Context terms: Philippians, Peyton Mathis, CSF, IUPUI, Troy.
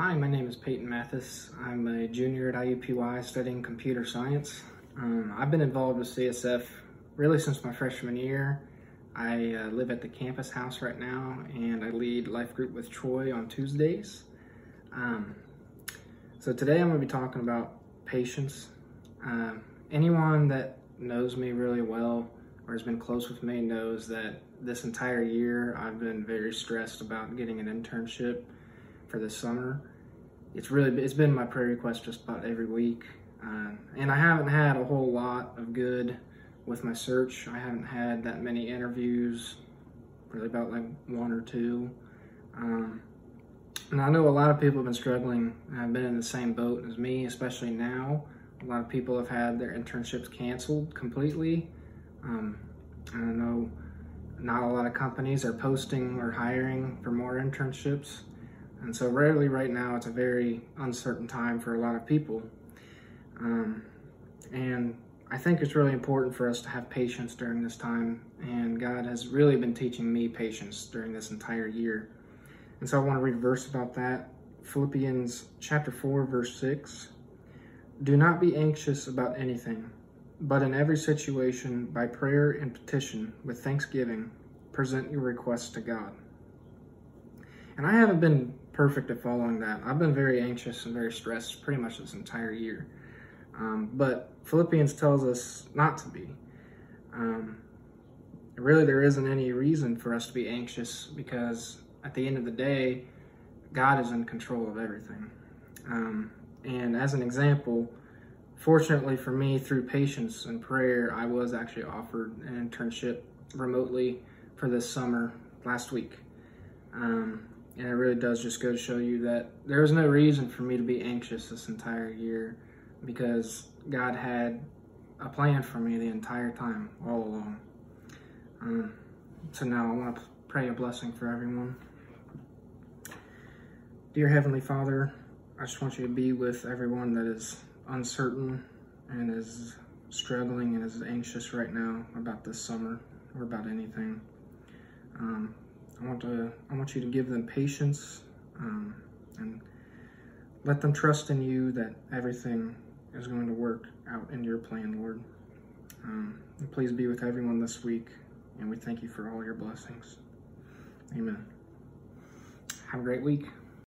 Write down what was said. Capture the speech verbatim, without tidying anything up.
Hi, my name is Peyton Mathis. I'm a junior at I U P U I studying computer science. Um, I've been involved with C S F really since my freshman year. I uh, live at the campus house right now, and I lead life group with Troy on Tuesdays. Um, so today I'm going to be talking about patience. Uh, anyone that knows me really well or has been close with me knows that this entire year I've been very stressed about getting an internship for this summer. It's really, it's been my prayer request just about every week. Uh, and I haven't had a whole lot of good with my search. I haven't had that many interviews, really about like one or two. Um, and I know a lot of people have been struggling and have been in the same boat as me, especially now. A lot of people have had their internships canceled completely. Um, I know not a lot of companies are posting or hiring for more internships. And so rarely right now, it's a very uncertain time for a lot of people. Um, and I think it's really important for us to have patience during this time. And God has really been teaching me patience during this entire year. And so I want to read a verse about that. Philippians chapter four, verse six. Do not be anxious about anything, but in every situation, by prayer and petition, with thanksgiving, present your requests to God. And I haven't been perfect at following that. I've been very anxious and very stressed pretty much this entire year. Um, but Philippians tells us not to be. Um, really, there isn't any reason for us to be anxious because at the end of the day, God is in control of everything. Um, and as an example, fortunately for me, through patience and prayer, I was actually offered an internship remotely for this summer last week. Um, And it really does just go to show you that there was no reason for me to be anxious this entire year because God had a plan for me the entire time, all along. Um, so now I want to pray a blessing for everyone. Dear Heavenly Father, I just want you to be with everyone that is uncertain and is struggling and is anxious right now about this summer or about anything. Um, I want to. I want you to give them patience um, and let them trust in you that everything is going to work out in your plan, Lord. Um, and please be with everyone this week, and we thank you for all your blessings. Amen. Have a great week.